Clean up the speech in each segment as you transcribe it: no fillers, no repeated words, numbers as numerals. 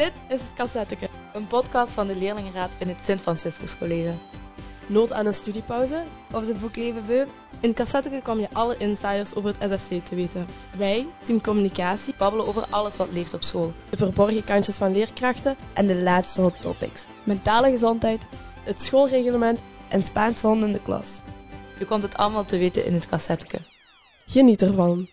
Dit is het Cassetteke, een podcast van de Leerlingenraad in het Sint-Franciscuscollege. Nood aan een studiepauze? Op de boekevenbeu? In het Cassetteke kom je alle insiders over het SFC te weten. Wij, team communicatie, babbelen over alles wat leeft op school. De verborgen kantjes van leerkrachten en de laatste hot topics. Mentale gezondheid, het schoolreglement en Spaanse honden in de klas. Je komt het allemaal te weten in het Cassetteke. Geniet ervan!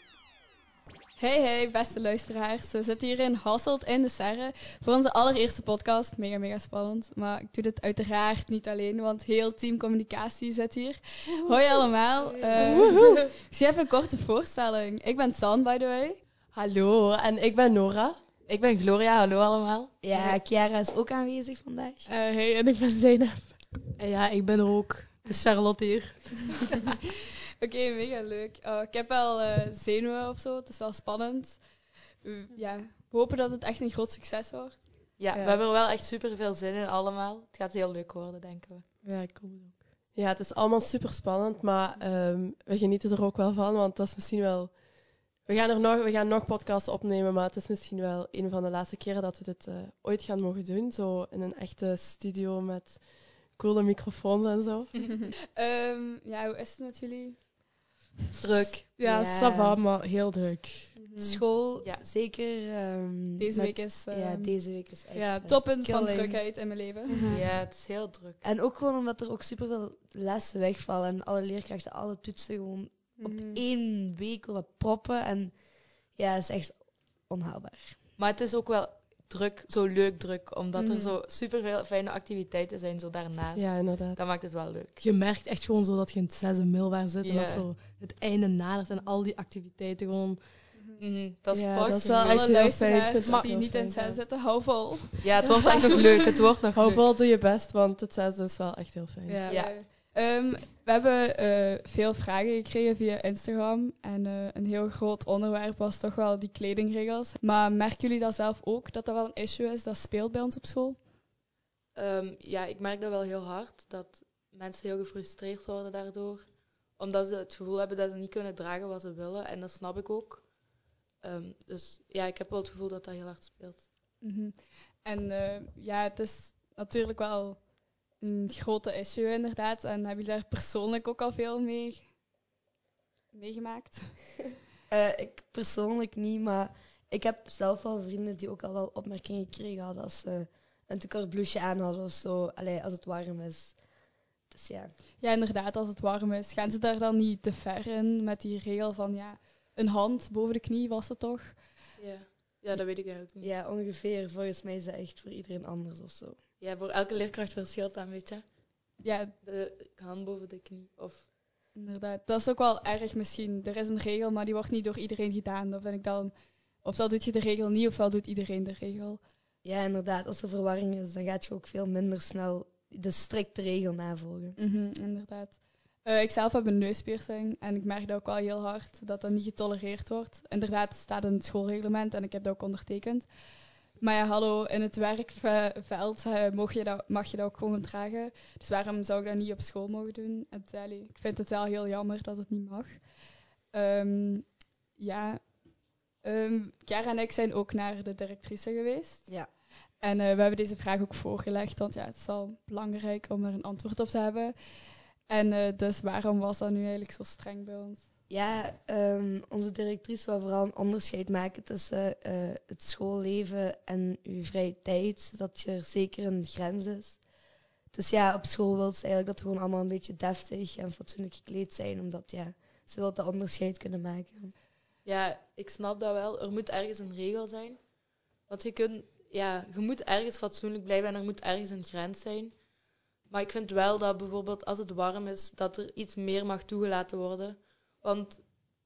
Hey hey beste luisteraars, we zitten hier in Hasselt in de Serre voor onze allereerste podcast. Mega mega spannend, maar ik doe dit uiteraard niet alleen, want heel team communicatie zit hier. Woehoe. Hoi allemaal, ik zie even een korte voorstelling. Ik ben San by the way. Hallo, en ik ben Nora. Ik ben Gloria, hallo allemaal. Ja, Chiara is ook aanwezig vandaag. Hey, en ik ben Zeynep. En ja, ik ben er ook. Het is Charlotte hier. Oké, mega leuk. Oh, ik heb wel zenuwen of zo, het is wel spannend. Ja, we hopen dat het echt een groot succes wordt. Ja, we hebben er wel echt super veel zin in allemaal. Het gaat heel leuk worden, denken we. Ja, ik hoop het ook. Ja, het is allemaal super spannend, maar we genieten er ook wel van, want dat is misschien wel... We gaan nog podcasts opnemen, maar het is misschien wel een van de laatste keren dat we dit ooit gaan mogen doen. Zo in een echte studio met coole microfoons en zo. Ja, hoe is het met jullie? Druk. Ja, ça va, maar heel druk. Mm-hmm. School, ja. Zeker. Deze week is echt... Ja, toppunt van drukheid in mijn leven. Mm-hmm. Ja, het is heel druk. En ook gewoon omdat er ook superveel lessen wegvallen. En alle leerkrachten, alle toetsen gewoon op 1 week willen proppen. En ja, het is echt onhaalbaar. Maar het is ook wel... druk, zo leuk druk, omdat er zo super veel fijne activiteiten zijn zo daarnaast. Ja, inderdaad. Dat maakt het wel leuk. Je merkt echt gewoon zo dat je in het 6e middelbaar zit en dat zo het einde nadert en al die activiteiten gewoon... Dat is vast. Dat is wel echt heel fijn. Die niet in het 6e zitten, hou vol. Ja, het wordt echt nog leuk. Het wordt nog leuk. Hou vol, doe je best, want het 6e is wel echt heel fijn. Ja. We hebben veel vragen gekregen via Instagram en een heel groot onderwerp was toch wel die kledingregels. Maar merken jullie dat zelf ook, dat dat wel een issue is dat speelt bij ons op school? Ja, ik merk dat wel heel hard, dat mensen heel gefrustreerd worden daardoor. Omdat ze het gevoel hebben dat ze niet kunnen dragen wat ze willen en dat snap ik ook. Dus ja, ik heb wel het gevoel dat dat heel hard speelt. Mm-hmm. En ja, het is natuurlijk wel... een grote issue inderdaad. En hebben jullie daar persoonlijk ook al veel mee meegemaakt? Ik persoonlijk niet, maar ik heb zelf wel vrienden die ook al wel opmerkingen gekregen hadden als ze een te kort blouseje aan hadden of zo. Allee, als het warm is. Dus ja. Ja, inderdaad, als het warm is. Gaan ze daar dan niet te ver in met die regel van ja, een hand boven de knie was het toch? Ja, dat weet ik ook niet. Ja, ongeveer. Volgens mij is dat echt voor iedereen anders of zo. Ja, voor elke leerkracht verschilt dat, weet je. Ja, de hand boven de knie. Of... inderdaad, dat is ook wel erg misschien. Er is een regel, maar die wordt niet door iedereen gedaan. Dan vind ik dan, ofwel doet je de regel niet, ofwel doet iedereen de regel. Ja, inderdaad. Als er verwarring is, dan gaat je ook veel minder snel de strikte regel navolgen. Mm-hmm, inderdaad. Ik zelf heb een neuspiercing en ik merk dat ook wel heel hard dat dat niet getolereerd wordt. Inderdaad, het staat in het schoolreglement en ik heb dat ook ondertekend. Maar ja, hallo, in het werkveld mag je dat ook gewoon dragen. Dus waarom zou ik dat niet op school mogen doen? En, allee, ik vind het wel heel jammer dat het niet mag. Chiara en ik zijn ook naar de directrice geweest. Ja. En we hebben deze vraag ook voorgelegd, want ja, het is wel belangrijk om er een antwoord op te hebben. En dus waarom was dat nu eigenlijk zo streng bij ons? Ja, onze directrice wil vooral een onderscheid maken tussen het schoolleven en uw vrije tijd, zodat er zeker een grens is. Dus ja, op school wil ze eigenlijk dat we gewoon allemaal een beetje deftig en fatsoenlijk gekleed zijn, omdat ja, ze wil dat onderscheid kunnen maken. Ja, ik snap dat wel. Er moet ergens een regel zijn. Want je moet ergens fatsoenlijk blijven en er moet ergens een grens zijn. Maar ik vind wel dat bijvoorbeeld als het warm is, dat er iets meer mag toegelaten worden. Want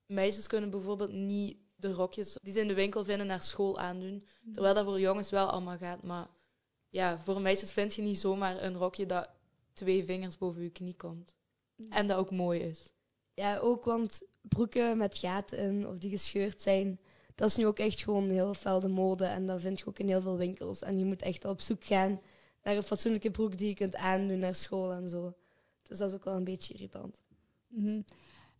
meisjes kunnen bijvoorbeeld niet de rokjes die ze in de winkel vinden naar school aandoen. Terwijl dat voor jongens wel allemaal gaat. Maar ja, voor meisjes vind je niet zomaar een rokje dat 2 vingers boven je knie komt. En dat ook mooi is. Ja, ook want broeken met gaten in of die gescheurd zijn, dat is nu ook echt gewoon heel fel de mode. En dat vind je ook in heel veel winkels. En je moet echt op zoek gaan naar een fatsoenlijke broek die je kunt aandoen naar school en zo. Dus dat is ook wel een beetje irritant. Mm-hmm.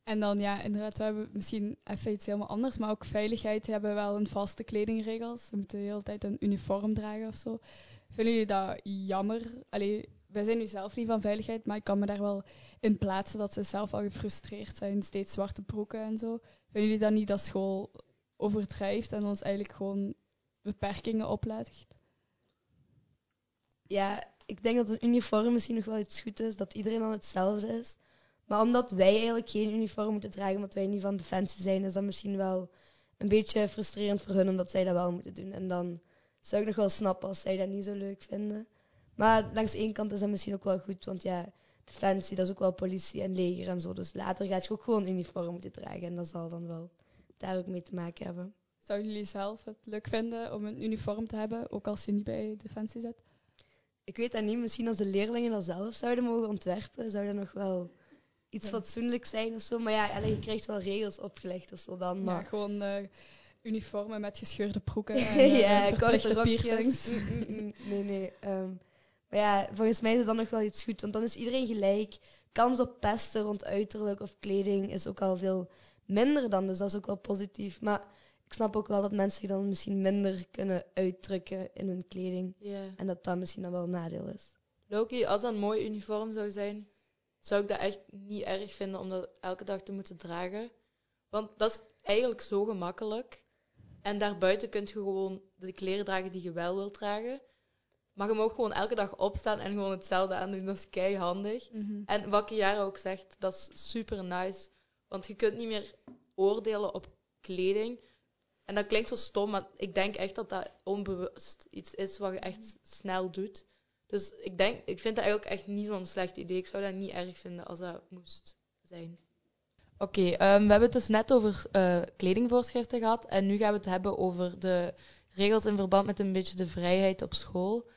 En dan ja, inderdaad, we hebben misschien even iets helemaal anders, maar ook veiligheid hebben wel een vaste kledingregels. Ze moeten de hele tijd een uniform dragen of zo. Vinden jullie dat jammer? Allee, wij zijn nu zelf niet van veiligheid, maar ik kan me daar wel in plaatsen dat ze zelf al gefrustreerd zijn. Steeds zwarte broeken en zo. Vinden jullie dat niet dat school overdrijft en ons eigenlijk gewoon beperkingen oplegt? Ja, ik denk dat een uniform misschien nog wel iets goed is, dat iedereen dan hetzelfde is. Maar omdat wij eigenlijk geen uniform moeten dragen, omdat wij niet van defensie zijn, is dat misschien wel een beetje frustrerend voor hun, omdat zij dat wel moeten doen. En dan zou ik nog wel snappen als zij dat niet zo leuk vinden. Maar langs de ene kant is dat misschien ook wel goed, want ja, defensie, dat is ook wel politie en leger en zo. Dus later gaat je ook gewoon een uniform moeten dragen en dat zal dan wel daar ook mee te maken hebben. Zouden jullie zelf het leuk vinden om een uniform te hebben, ook als je niet bij defensie zit? Ik weet dat niet. Misschien als de leerlingen dat zelf zouden mogen ontwerpen, zou dat nog wel iets fatsoenlijk zijn of zo. Maar ja, je krijgt wel regels opgelegd of zo dan. Maar ja, gewoon uniformen met gescheurde broeken en ja, korte rokjes. Nee. Maar ja, volgens mij is dat dan nog wel iets goed, want dan is iedereen gelijk. Kans op pesten rond uiterlijk of kleding is ook al veel minder dan, dus dat is ook wel positief. Maar ik snap ook wel dat mensen dan misschien minder kunnen uitdrukken in hun kleding. Yeah. En dat dat misschien dan wel een nadeel is. Loki, als dat een mooi uniform zou zijn, zou ik dat echt niet erg vinden om dat elke dag te moeten dragen. Want dat is eigenlijk zo gemakkelijk. En daarbuiten kun je gewoon de kleren dragen die je wel wilt dragen. Maar je mag gewoon elke dag opstaan en gewoon hetzelfde aandoen. Dat is keihandig. Mm-hmm. En wat Kiara ook zegt, dat is super nice. Want je kunt niet meer oordelen op kleding. En dat klinkt zo stom, maar ik denk echt dat dat onbewust iets is wat je echt snel doet. Dus ik vind dat eigenlijk echt niet zo'n slecht idee. Ik zou dat niet erg vinden als dat moest zijn. Oké, we hebben het dus net over kledingvoorschriften gehad. En nu gaan we het hebben over de regels in verband met een beetje de vrijheid op school.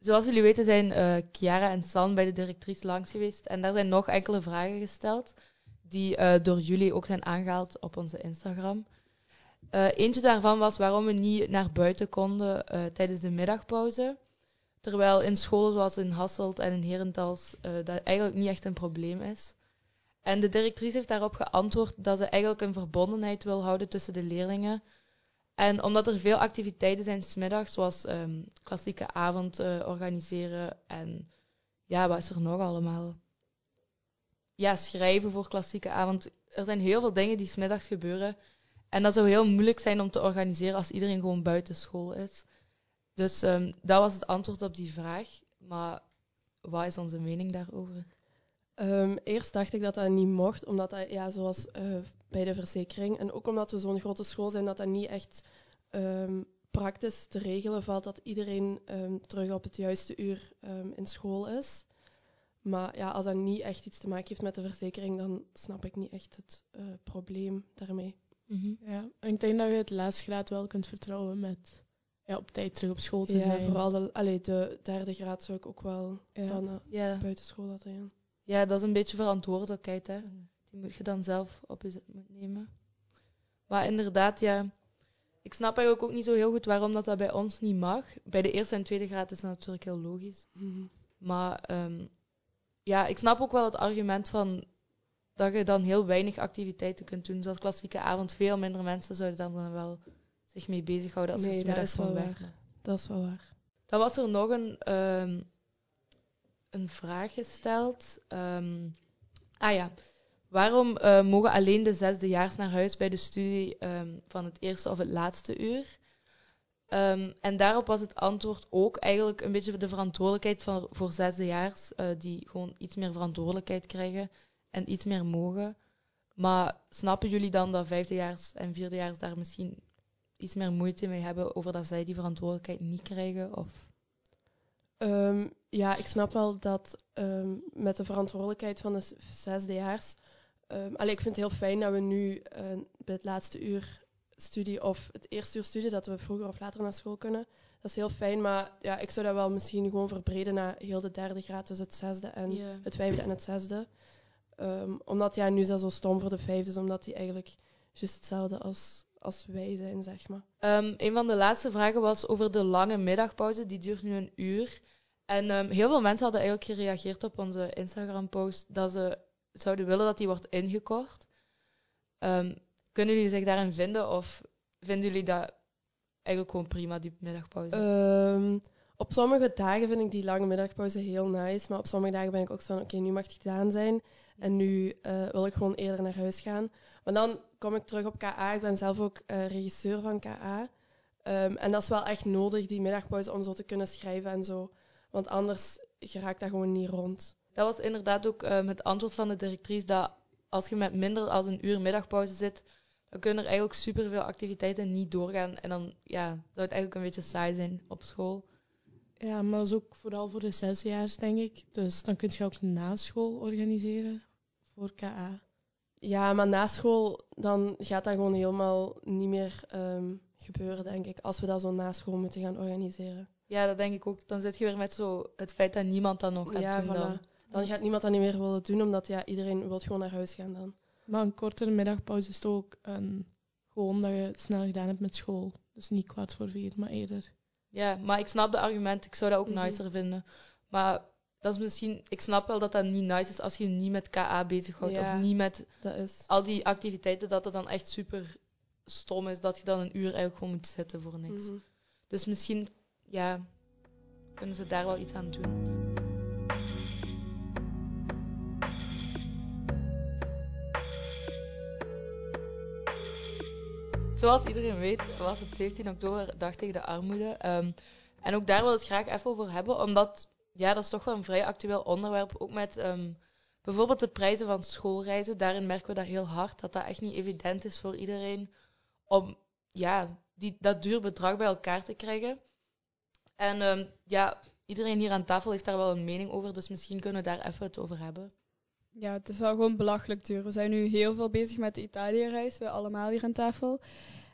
Zoals jullie weten zijn Kiara en San bij de directrice langs geweest. En daar zijn nog enkele vragen gesteld die door jullie ook zijn aangehaald op onze Instagram. Eentje daarvan was waarom we niet naar buiten konden tijdens de middagpauze. Terwijl in scholen zoals in Hasselt en in Herentals dat eigenlijk niet echt een probleem is. En de directrice heeft daarop geantwoord dat ze eigenlijk een verbondenheid wil houden tussen de leerlingen. En omdat er veel activiteiten zijn 's middags, zoals klassieke avond organiseren en ja, wat is er nog allemaal? Ja, schrijven voor klassieke avond. Er zijn heel veel dingen die 's middags gebeuren. En dat zou heel moeilijk zijn om te organiseren als iedereen gewoon buiten school is. Dus dat was het antwoord op die vraag. Maar wat is onze mening daarover? Eerst dacht ik dat dat niet mocht, omdat dat, ja, zoals bij de verzekering. En ook omdat we zo'n grote school zijn, dat dat niet echt praktisch te regelen valt. Dat iedereen terug op het juiste uur in school is. Maar ja, als dat niet echt iets te maken heeft met de verzekering, dan snap ik niet echt het probleem daarmee. Mm-hmm. Ja, en ik denk dat je het laatste graad wel kunt vertrouwen met op tijd terug op school te zijn. Vooral de derde graad zou ik ook wel van buitenschool laten gaan. Ja, dat is een beetje verantwoordelijkheid, hè. Die moet je dan zelf op je nemen. Maar inderdaad, ja, ik snap eigenlijk ook niet zo heel goed waarom dat bij ons niet mag. Bij de eerste en tweede graad is dat natuurlijk heel logisch. Mm-hmm. Maar ik snap ook wel het argument van dat je dan heel weinig activiteiten kunt doen. Zoals klassieke avond, veel minder mensen zouden dan wel zich mee bezighouden als ze 's middags gewoon werken. Dat is wel waar. Dan was er nog een vraag gesteld. Waarom mogen alleen de zesdejaars naar huis bij de studie van het eerste of het laatste uur? En daarop was het antwoord ook eigenlijk een beetje de verantwoordelijkheid voor zesdejaars, die gewoon iets meer verantwoordelijkheid krijgen en iets meer mogen. Maar snappen jullie dan dat vijfdejaars en vierdejaars daar misschien iets meer moeite mee hebben over dat zij die verantwoordelijkheid niet krijgen? Of? Ik snap wel dat met de verantwoordelijkheid van de zesdejaars... ik vind het heel fijn dat we nu bij het laatste uur studie of het eerste uur studie, dat we vroeger of later naar school kunnen. Dat is heel fijn, maar ja, ik zou dat wel misschien gewoon verbreden naar heel de derde graad, dus het zesde en het vijfde en het zesde. Omdat nu is dat zo stom voor de vijfde, omdat die eigenlijk juist hetzelfde als wij zijn, zeg maar. Een van de laatste vragen was over de lange middagpauze. Die duurt nu een uur. En heel veel mensen hadden eigenlijk gereageerd op onze Instagram-post dat ze zouden willen dat die wordt ingekort. Kunnen jullie zich daarin vinden of vinden jullie dat eigenlijk gewoon prima, die middagpauze? Op sommige dagen vind ik die lange middagpauze heel nice, maar op sommige dagen ben ik ook zo van, oké, nu mag het gedaan zijn en nu wil ik gewoon eerder naar huis gaan. Maar dan kom ik terug op KA, ik ben zelf ook regisseur van KA. En dat is wel echt nodig, die middagpauze, om zo te kunnen schrijven en zo. Want anders geraakt dat gewoon niet rond. Dat was inderdaad ook het antwoord van de directrice, dat als je met minder dan een uur middagpauze zit, dan kunnen er eigenlijk superveel activiteiten niet doorgaan. En dan zou het eigenlijk een beetje saai zijn op school. Ja, maar dat is ook vooral voor de zesdejaars, denk ik. Dus dan kun je ook na school organiseren voor KA. Ja, maar na school dan gaat dat gewoon helemaal niet meer gebeuren, denk ik. Als we dat zo na school moeten gaan organiseren. Ja, dat denk ik ook. Dan zit je weer met zo het feit dat niemand dat nog gaat doen. Voilà. Dan gaat niemand dat niet meer willen doen, omdat iedereen wil gewoon naar huis gaan dan. Maar een kortere middagpauze is toch ook gewoon dat je het snel gedaan hebt met school. Dus niet 15:15, maar eerder. Ja, maar ik snap de argument. Ik zou dat ook nicer vinden. Maar dat is misschien... Ik snap wel dat dat niet nice is als je niet met KA bezighoudt. Ja, of niet met al die activiteiten, dat het dan echt super stom is dat je dan een uur eigenlijk gewoon moet zitten voor niks. Mm-hmm. Dus misschien, kunnen ze daar wel iets aan doen. Zoals iedereen weet, was het 17 oktober dag tegen de armoede. En ook daar wil ik het graag even over hebben, omdat dat is toch wel een vrij actueel onderwerp. Ook met bijvoorbeeld de prijzen van schoolreizen. Daarin merken we dat heel hard, dat echt niet evident is voor iedereen om dat duur bedrag bij elkaar te krijgen. En iedereen hier aan tafel heeft daar wel een mening over, dus misschien kunnen we daar even het over hebben. Ja, het is wel gewoon belachelijk duur. We zijn nu heel veel bezig met de Italiereis, we allemaal hier aan tafel.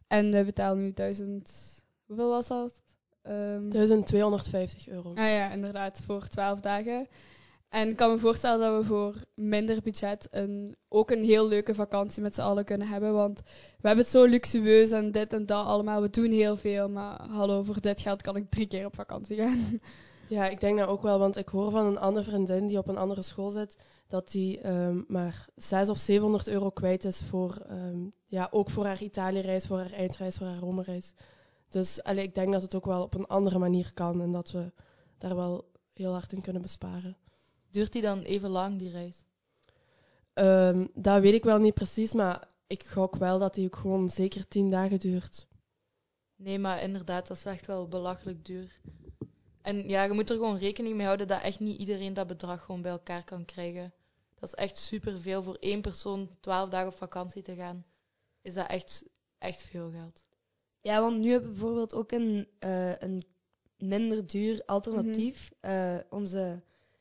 En we betalen nu 1000... Hoeveel was dat? €1.250. Ah ja, inderdaad, voor 12 dagen. En ik kan me voorstellen dat we voor minder budget ook een heel leuke vakantie met z'n allen kunnen hebben. Want we hebben het zo luxueus en dit en dat allemaal. We doen heel veel, maar hallo, voor dit geld kan ik 3 keer op vakantie gaan. Ja, ik denk dat ook wel, want ik hoor van een andere vriendin die op een andere school zit, dat die maar €600 of €700 kwijt is voor, ook voor haar Italiëreis, voor haar eindreis, voor haar Romereis. Dus ik denk dat het ook wel op een andere manier kan en dat we daar wel heel hard in kunnen besparen. Duurt die dan even lang, die reis? Dat weet ik wel niet precies, maar ik gok wel dat die ook gewoon zeker 10 dagen duurt. Nee, maar inderdaad, dat is echt wel belachelijk duur. En je moet er gewoon rekening mee houden dat echt niet iedereen dat bedrag gewoon bij elkaar kan krijgen. Dat is echt superveel. Voor 1 persoon 12 dagen op vakantie te gaan, is dat echt, echt veel geld. Ja, want nu hebben we bijvoorbeeld ook een minder duur alternatief. Mm-hmm. Onze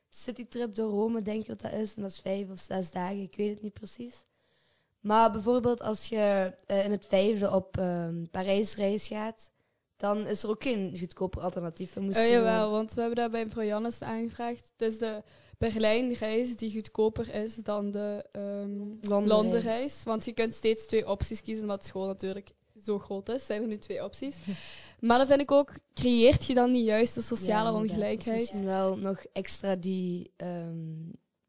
citytrip door Rome, denk ik dat dat is. En dat is 5 of 6 dagen, ik weet het niet precies. Maar bijvoorbeeld als je in het 5e op Parijsreis gaat, dan is er ook geen goedkoper alternatief. Jawel, want we hebben daar bij mevrouw Janis aangevraagd. Het is de Berlijnreis die goedkoper is dan de Londenreis. Want je kunt steeds 2 opties kiezen, omdat school natuurlijk zo groot is. Zijn er nu 2 opties. Maar dan vind ik ook, creëert je dan niet juist de sociale ongelijkheid? Dat is misschien wel nog extra die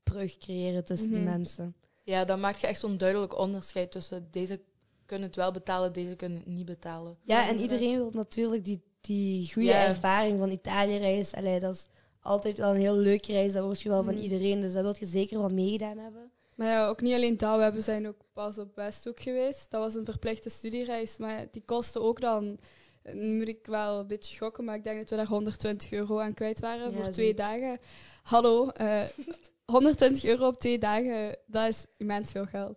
brug creëren tussen de mensen. Ja, dan maak je echt zo'n duidelijk onderscheid tussen deze kunnen het wel betalen, deze kunnen het niet betalen. Ja, en iedereen wil natuurlijk die goede ervaring van Italië-reis. Dat is altijd wel een heel leuke reis, dat hoort je wel van iedereen. Dus daar wil je zeker wat meegedaan hebben. Maar ook niet alleen dat, we zijn ook pas op Westhoek geweest. Dat was een verplichte studiereis, maar die kostte ook dan, nu moet ik wel een beetje gokken, maar ik denk dat we daar €120 aan kwijt waren voor 2 dagen. Hallo, €120 op 2 dagen, dat is immens veel geld.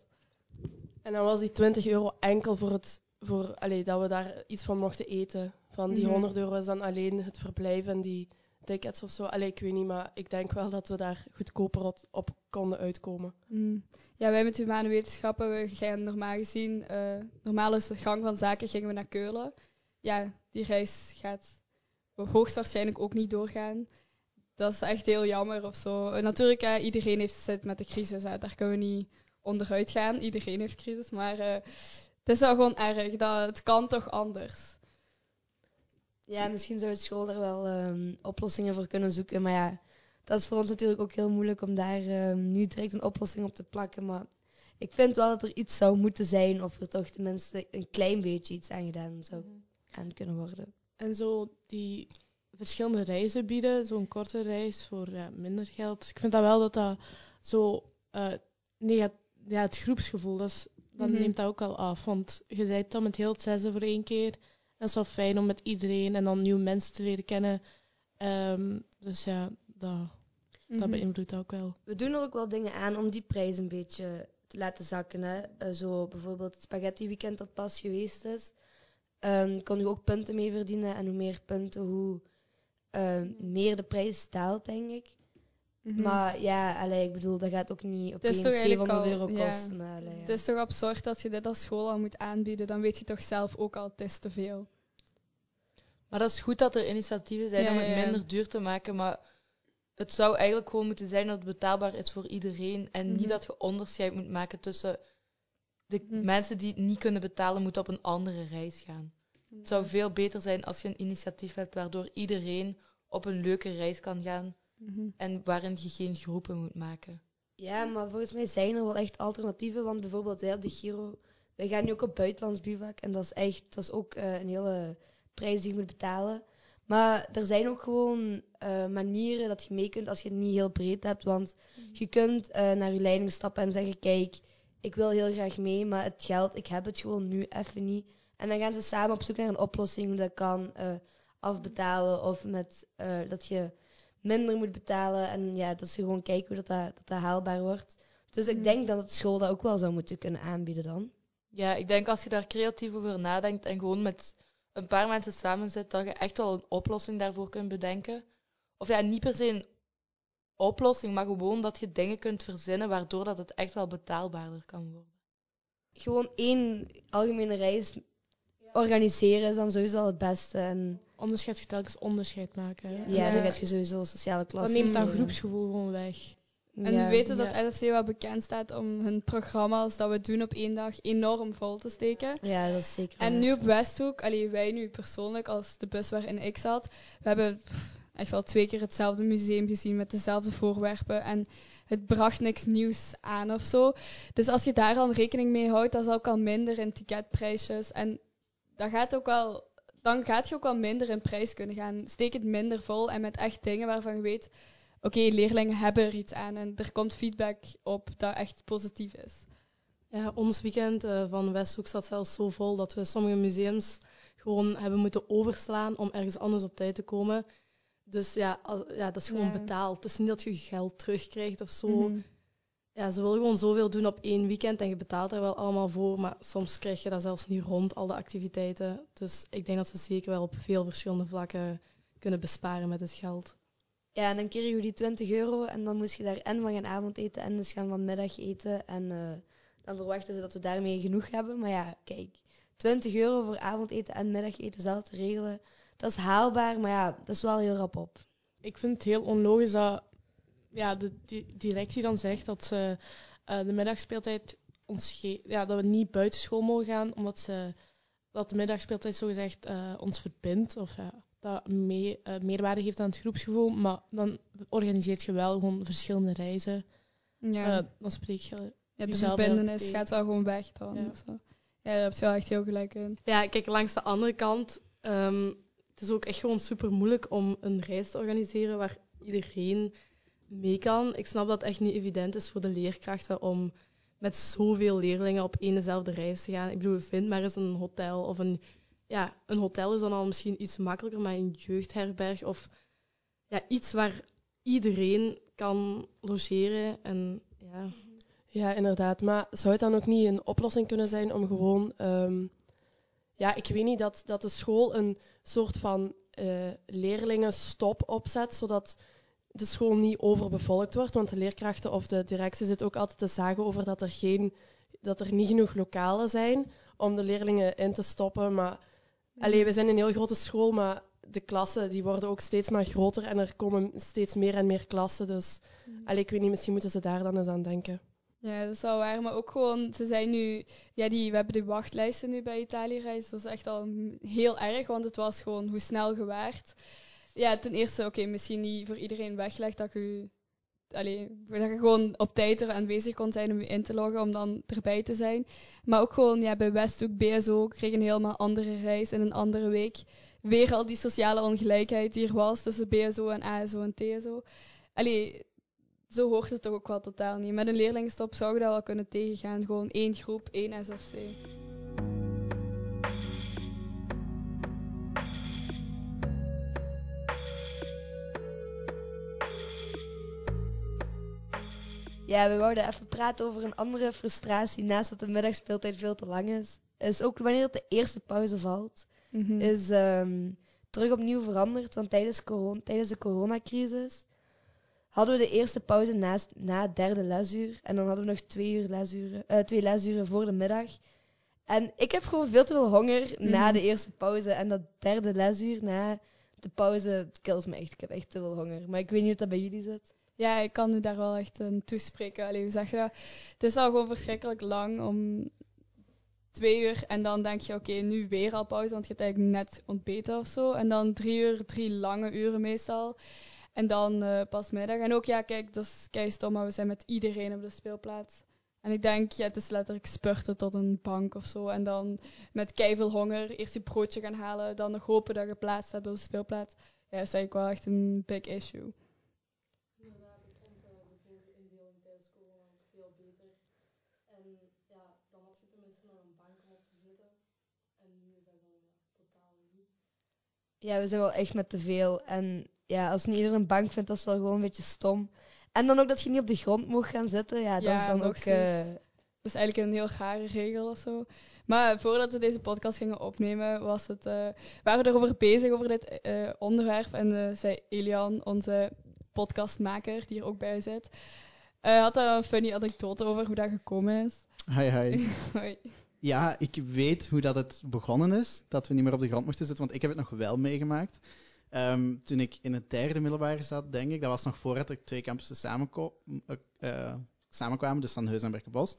En dan was die €20 enkel voor dat we daar iets van mochten eten. Van die €100 is dan alleen het verblijf en die tickets of zo. Ik weet niet, maar ik denk wel dat we daar goedkoper op konden uitkomen. Mm. Ja, wij met humane wetenschappen, we gaan normaal gezien, normaal is de gang van zaken, gingen we naar Keulen. Ja, die reis gaat hoogstwaarschijnlijk ook niet doorgaan. Dat is echt heel jammer of zo. Natuurlijk, iedereen zit met de crisis, daar kunnen we niet onderuit gaan. Iedereen heeft crisis, maar het is wel gewoon erg. Het kan toch anders? Ja, misschien zou het school er wel oplossingen voor kunnen zoeken, maar dat is voor ons natuurlijk ook heel moeilijk om daar nu direct een oplossing op te plakken. Maar ik vind wel dat er iets zou moeten zijn of er toch de mensen een klein beetje iets aan gedaan zou aan kunnen worden. En zo die verschillende reizen bieden, zo'n korte reis voor minder geld. Ik vind dat wel dat dat zo... het groepsgevoel, dat neemt dat ook al af. Want je bent dan met heel het 6e voor 1 keer. En het is wel fijn om met iedereen en dan nieuwe mensen te leren kennen. Dat beïnvloedt ook wel. We doen er ook wel dingen aan om die prijs een beetje te laten zakken. Hè. Zo bijvoorbeeld het spaghetti weekend dat pas geweest is. Kon je ook punten mee verdienen. En hoe meer punten, hoe meer de prijs daalt, denk ik. Mm-hmm. Maar ja, ik bedoel, dat gaat ook niet opeens €700 kosten. Ja. Het is toch absurd dat je dit als school al moet aanbieden. Dan weet je toch zelf ook al, het is te veel. Maar dat is goed dat er initiatieven zijn om het minder duur te maken. Maar het zou eigenlijk gewoon moeten zijn dat het betaalbaar is voor iedereen. En niet dat je onderscheid moet maken tussen de mensen die het niet kunnen betalen, moeten op een andere reis gaan. Het zou veel beter zijn als je een initiatief hebt waardoor iedereen op een leuke reis kan gaan. En waarin je geen groepen moet maken. Ja, maar volgens mij zijn er wel echt alternatieven. Want bijvoorbeeld wij op de Chiro, wij gaan nu ook op buitenlands bivak. En dat is ook een hele prijs die je moet betalen. Maar er zijn ook gewoon manieren dat je mee kunt als je het niet heel breed hebt. Want je kunt naar je leiding stappen en zeggen, kijk, ik wil heel graag mee, maar het geld, ik heb het gewoon nu even niet. En dan gaan ze samen op zoek naar een oplossing hoe dat kan afbetalen. Of met dat je minder moet betalen en ja, dat ze gewoon kijken hoe dat haalbaar wordt. Dus ik denk dat het school dat ook wel zou moeten kunnen aanbieden dan. Ja, ik denk als je daar creatief over nadenkt en gewoon met een paar mensen samen zit, dat je echt wel een oplossing daarvoor kunt bedenken. Of ja, niet per se een oplossing, maar gewoon dat je dingen kunt verzinnen waardoor dat het echt wel betaalbaarder kan worden. Gewoon 1 algemene reis organiseren is dan sowieso al het beste. En anders gaat je telkens onderscheid maken. Hè? Ja, dan heb je sowieso sociale klassen. Dan neemt dat groepsgevoel gewoon weg. En we weten dat LFC wel bekend staat om hun programma's dat we doen op 1 dag enorm vol te steken. Ja, dat is zeker. En nu op Westhoek, wij nu persoonlijk als de bus waarin ik zat, we hebben echt wel 2 keer hetzelfde museum gezien met dezelfde voorwerpen en het bracht niks nieuws aan of zo. Dus als je daar al rekening mee houdt, dat is ook al minder in ticketprijsjes en dan gaat je ook wel minder in prijs kunnen gaan. Steek het minder vol en met echt dingen waarvan je weet, oké, leerlingen hebben er iets aan en er komt feedback op dat echt positief is. Ja, ons weekend van Westhoek zat zelfs zo vol dat we sommige museums gewoon hebben moeten overslaan om ergens anders op tijd te komen. Dus dat is gewoon betaald. Het is niet dat je geld terugkrijgt of zo. Mm-hmm. Ja, ze willen gewoon zoveel doen op 1 weekend en je betaalt er wel allemaal voor, maar soms krijg je dat zelfs niet rond, al de activiteiten. Dus ik denk dat ze zeker wel op veel verschillende vlakken kunnen besparen met het geld. Ja, en dan kreeg je die €20 en dan moest je daar en van gaan avondeten en dus gaan van middag eten. En dan verwachten ze dat we daarmee genoeg hebben. Maar ja, kijk, €20 voor avondeten en middageten zelf te regelen, dat is haalbaar, maar ja, dat is wel heel rap op. Ik vind het heel onlogisch dat... Ja, de directie dan zegt dat ze de middagspeeltijd dat we niet buiten school mogen gaan, omdat dat de middagspeeltijd zogezegd ons verbindt of dat meerwaarde geeft aan het groepsgevoel. Maar dan organiseert je wel gewoon verschillende reizen. Ja. Dan spreek je de verbindenis gaat wel gewoon weg dan. Ja. Zo. Ja, daar heb je wel echt heel gelijk in. Ja, kijk, langs de andere kant, het is ook echt gewoon super moeilijk om een reis te organiseren waar iedereen mee kan. Ik snap dat het echt niet evident is voor de leerkrachten om met zoveel leerlingen op één dezelfde reis te gaan. Ik bedoel, vind maar eens een hotel. Of een hotel is dan al misschien iets makkelijker, maar een jeugdherberg of iets waar iedereen kan logeren. En, ja, inderdaad. Maar zou het dan ook niet een oplossing kunnen zijn om gewoon... ik weet niet, dat de school een soort van leerlingenstop opzet, zodat de school niet overbevolkt wordt, want de leerkrachten of de directie zit ook altijd te zagen over dat er niet genoeg lokalen zijn om de leerlingen in te stoppen. Maar we zijn een heel grote school, maar de klassen die worden ook steeds maar groter en er komen steeds meer en meer klassen. Dus ik weet niet, misschien moeten ze daar dan eens aan denken. Ja, dat is wel waar, maar ook gewoon, ze zijn nu, we hebben de wachtlijsten nu bij Italiereis. Dat is echt al heel erg, want het was gewoon hoe snel gewaard. Ja, ten eerste, oké, misschien niet voor iedereen weggelegd dat je gewoon op tijd er aanwezig kon zijn om je in te loggen, om dan erbij te zijn. Maar ook gewoon, ja, bij Westhoek, BSO, kreeg een helemaal andere reis in een andere week. Weer al die sociale ongelijkheid die er was tussen BSO en ASO en TSO. Zo hoort het toch ook wel totaal niet. Met een leerlingenstop zou je dat wel kunnen tegengaan. Gewoon één groep, één SFC. Ja, we wouden even praten over een andere frustratie naast dat de middagspeeltijd veel te lang is. Is ook wanneer het de eerste pauze valt. Mm-hmm. Is terug opnieuw veranderd. Want tijdens de coronacrisis hadden we de eerste pauze na het derde lesuur. En dan hadden we nog twee lesuren voor de middag. En ik heb gewoon veel te veel honger na de eerste pauze. En dat derde lesuur na de pauze kills me echt. Ik heb echt te veel honger. Maar ik weet niet of dat bij jullie zit. Ja, ik kan nu daar wel echt aan toespreken. Hoe zeg je dat? Het is wel gewoon verschrikkelijk lang om 2 uur. En dan denk je, oké, nu weer al pauze. Want je hebt eigenlijk net ontbeten of zo. En dan 3 uur, 3 lange uren meestal. En dan pas middag. En ook, ja, kijk, dat is kei stom, maar we zijn met iedereen op de speelplaats. En ik denk, ja, het is letterlijk spurten tot een bank of zo. En dan met kei veel honger eerst je broodje gaan halen. Dan nog hopen dat je plaats staat op de speelplaats. Ja, dat is eigenlijk wel echt een big issue. Inderdaad, ik vond de vroegindeling tijdens corona veel beter. En ja, dan had je tenminste nog een bank om op te zitten. En nu is dat wel totaal niet. Ja, we zijn wel echt met te veel. En ja, als niet iedereen een bank vindt, dat is wel gewoon een beetje stom. En dan ook dat je niet op de grond mocht gaan zitten. Ja, dat is dan ook... Dat is eigenlijk een heel rare regel of zo. Maar voordat we deze podcast gingen opnemen, waren we erover bezig, over dit onderwerp. En zei Elian, onze podcastmaker, die er ook bij zit, had daar een funny anekdote over hoe dat gekomen is. Hi. Hoi. Ja, ik weet hoe dat het begonnen is, dat we niet meer op de grond mochten zitten, want ik heb het nog wel meegemaakt. Toen ik in het derde middelbaar zat, denk ik, dat was nog voordat ik 2 campussen samenkwamen, dus Heus en Berkenbos,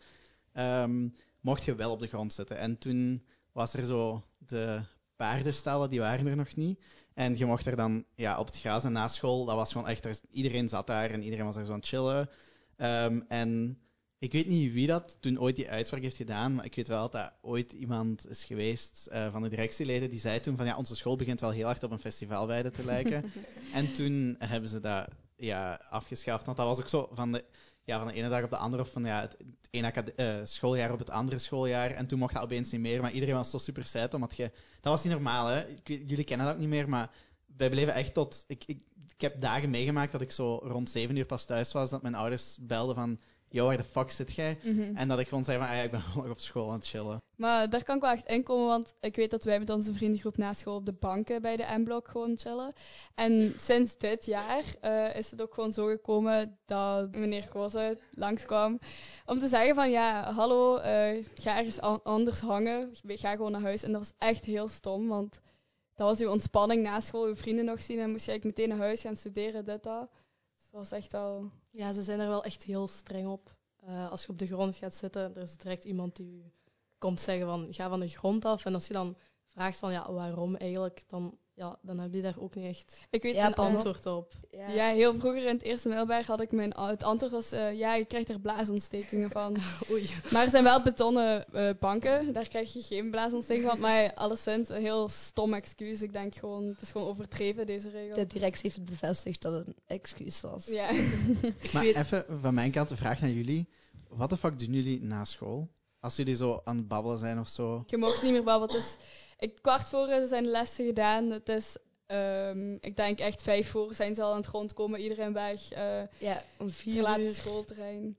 mocht je wel op de grond zitten. En toen was er zo de paardenstallen, die waren er nog niet. En je mocht er dan op het gras en na school, dat was gewoon echt, iedereen zat daar en iedereen was er zo aan het chillen. En ik weet niet wie dat toen ooit die uitspraak heeft gedaan, maar ik weet wel dat ooit iemand is geweest van de directieleden die zei toen van ja, onze school begint wel heel hard op een festivalweide te lijken. En toen hebben ze dat afgeschaft, want dat was ook zo van de ene dag op de andere of van het ene schooljaar op het andere schooljaar. En toen mocht dat opeens niet meer, maar iedereen was zo super sad, omdat dat was niet normaal, hè? Jullie kennen dat ook niet meer, maar wij bleven echt tot... Ik heb dagen meegemaakt dat ik zo rond 7 uur pas thuis was, dat mijn ouders belden van... Yo, waar de fuck zit jij? Mm-hmm. En dat ik gewoon zei van, ik ben nog op school aan het chillen. Maar daar kan ik wel echt in komen, want ik weet dat wij met onze vriendengroep na school op de banken bij de M-Block gewoon chillen. En sinds dit jaar is het ook gewoon zo gekomen dat meneer Groze langskwam om te zeggen van, ja, hallo, ga ergens anders hangen. Ga gewoon naar huis. En dat was echt heel stom, want dat was uw ontspanning na school, uw vrienden nog zien. En moest je eigenlijk meteen naar huis gaan studeren, dit, dat. Dat was echt al... Ja, ze zijn er wel echt heel streng op. Als je op de grond gaat zitten, er is direct iemand die komt zeggen van, ga van de grond af. En als je dan vraagt van, waarom eigenlijk, dan heb je daar ook niet echt een antwoord op. Ja. Heel vroeger in het eerste middelbaar had ik het antwoord was, je krijgt er blaasontstekingen van. Oei. Maar er zijn wel betonnen banken, daar krijg je geen blaasontsteking van. Maar alleszins een heel stom excuus. Ik denk gewoon, het is gewoon overdreven, deze regel. De directie heeft het bevestigd dat het een excuus was. Ja. Maar even van mijn kant de vraag naar jullie. Wat de fuck doen jullie na school? Als jullie zo aan het babbelen zijn of zo? Je mag niet meer babbelen, dus... 15:15 zijn de lessen gedaan. Het is, ik denk echt 5 voor zijn ze al aan het rondkomen. Iedereen weg. Om 4 uur. Verlaat het schoolterrein.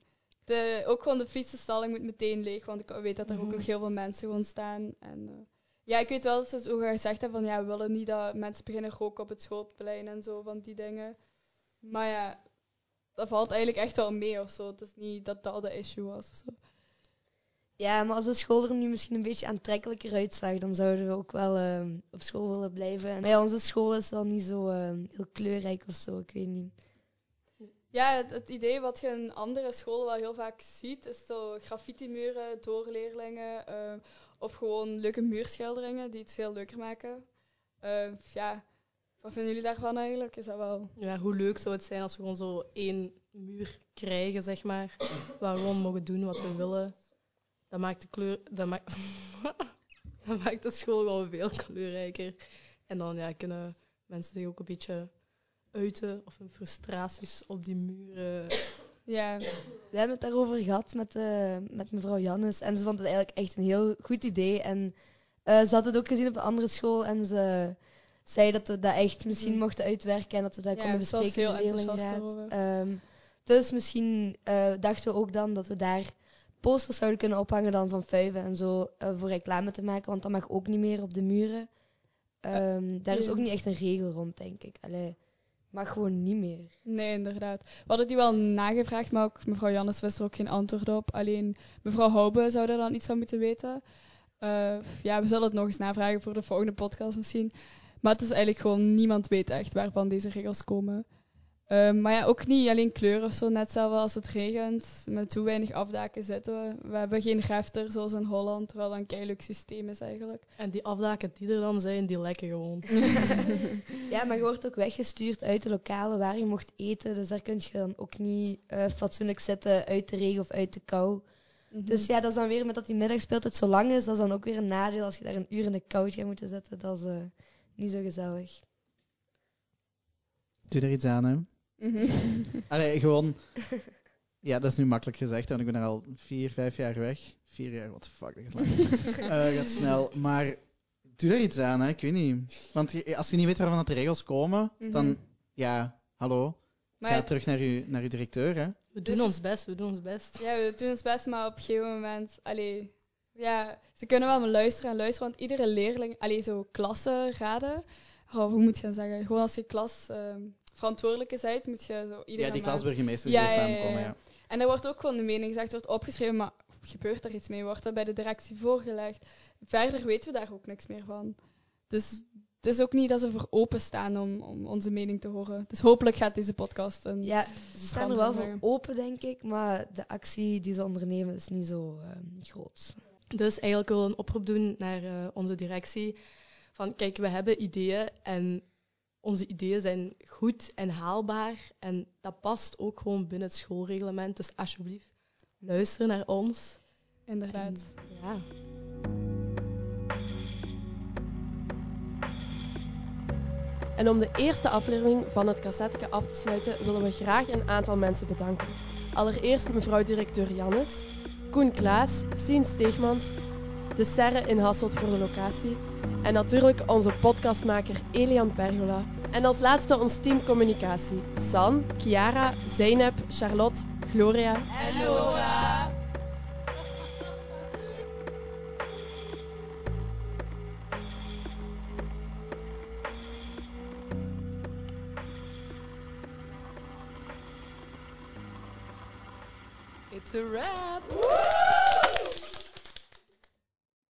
Ook gewoon de fietsenstalling moet meteen leeg. Want ik weet dat er ook nog heel veel mensen gewoon staan. En, ik weet wel dat ze ook gezegd hebben van we willen niet dat mensen beginnen roken op het schoolplein en zo van die dingen. Maar dat valt eigenlijk echt wel mee of zo. Het is niet dat dat al de issue was of zo. Ja, maar als de school er nu misschien een beetje aantrekkelijker uitzag, dan zouden we ook wel op school willen blijven. Maar onze school is wel niet zo heel kleurrijk of zo, ik weet niet. Ja, het idee wat je in andere scholen wel heel vaak ziet, is zo graffiti-muren door leerlingen. Of gewoon leuke muurschilderingen die het veel leuker maken. Ja, Wat vinden jullie daarvan eigenlijk? Is dat wel... Ja, hoe leuk zou het zijn als we gewoon zo één muur krijgen, zeg maar. Waar we gewoon mogen doen wat we willen. Dat maakt de kleur... Dat maakt de school gewoon veel kleurrijker. En dan ja, kunnen mensen zich ook een beetje uiten of hun frustraties op die muren... Ja. We hebben het daarover gehad met mevrouw Janis. En ze vond het eigenlijk echt een heel goed idee. En ze had het ook gezien op een andere school. En ze zei dat we dat echt misschien mochten uitwerken. En dat we dat konden bespreken in de Leerlingenraad. Dus misschien dachten we ook dan dat we daar posters zouden kunnen ophangen dan van vuiven en zo. Voor reclame te maken. Want dat mag ook niet meer op de muren. Daar is ook niet echt een regel rond, denk ik. Allee. Maar gewoon niet meer. Nee, inderdaad. We hadden die wel nagevraagd, maar ook mevrouw Janis wist er ook geen antwoord op. Alleen mevrouw Hoube zou daar dan iets van moeten weten. Ja, we zullen het nog eens navragen voor de volgende podcast misschien. Maar het is eigenlijk gewoon, niemand weet echt waarvan deze regels komen. Maar ja, ook niet alleen kleur of zo. Net zelfs als het regent, met hoe weinig afdaken zitten we. We hebben geen refter zoals in Holland, terwijl dat een keileuk systeem is eigenlijk. En die afdaken die er dan zijn, die lekken gewoon. Ja, maar je wordt ook weggestuurd uit de lokalen waar je mocht eten. Dus daar kun je dan ook niet fatsoenlijk zitten uit de regen of uit de kou. Mm-hmm. Dus ja, dat is dan weer met dat die middagspeeltijd zo lang is. Dat is dan ook weer een nadeel als je daar een uur in de kou gaat moeten zitten. Dat is niet zo gezellig. Doe er iets aan, hè? Mm-hmm. Allee, gewoon... Ja, dat is nu makkelijk gezegd, want ik ben er al 4, 5 jaar weg. 4 jaar, what the fuck, dat gaat lang. Gaat snel. Maar doe daar iets aan, hè? Ik weet niet. Want als je niet weet waarvan dat de regels komen, dan... Ja, hallo. Maar ga terug naar je directeur, hè? We doen ons best, Ja, we doen ons best, maar op een gegeven moment... Allee, ja, ze kunnen wel maar luisteren, want iedere leerling... Allee, zo klassenraden... Oh, hoe moet je dat zeggen? Gewoon als je klas... verantwoordelijke zijt, moet je zo iedereen... Ja, die klasburgemeesters die samenkomen, ja. En daar wordt ook gewoon de mening gezegd, wordt opgeschreven, maar gebeurt er iets mee? Wordt dat bij de directie voorgelegd? Verder weten we daar ook niks meer van. Dus het is ook niet dat ze voor openstaan om onze mening te horen. Dus hopelijk gaat deze podcast... Ja, ze staan er wel voor open, denk ik, maar de actie die ze ondernemen is niet zo groot. Dus eigenlijk wil ik een oproep doen naar onze directie van, kijk, we hebben ideeën en... Onze ideeën zijn goed en haalbaar en dat past ook gewoon binnen het schoolreglement. Dus alsjeblieft, luister naar ons. Inderdaad. En, ja. En om de eerste aflevering van het Cassetteke af te sluiten, willen we graag een aantal mensen bedanken. Allereerst mevrouw directeur Janis, Koen Klaas, Sien Steegmans, de Serre in Hasselt voor de locatie... En natuurlijk onze podcastmaker Elian Pergola. En als laatste ons team communicatie. San, Chiara, Zeynep, Charlotte, Gloria en Laura. It's a wrap!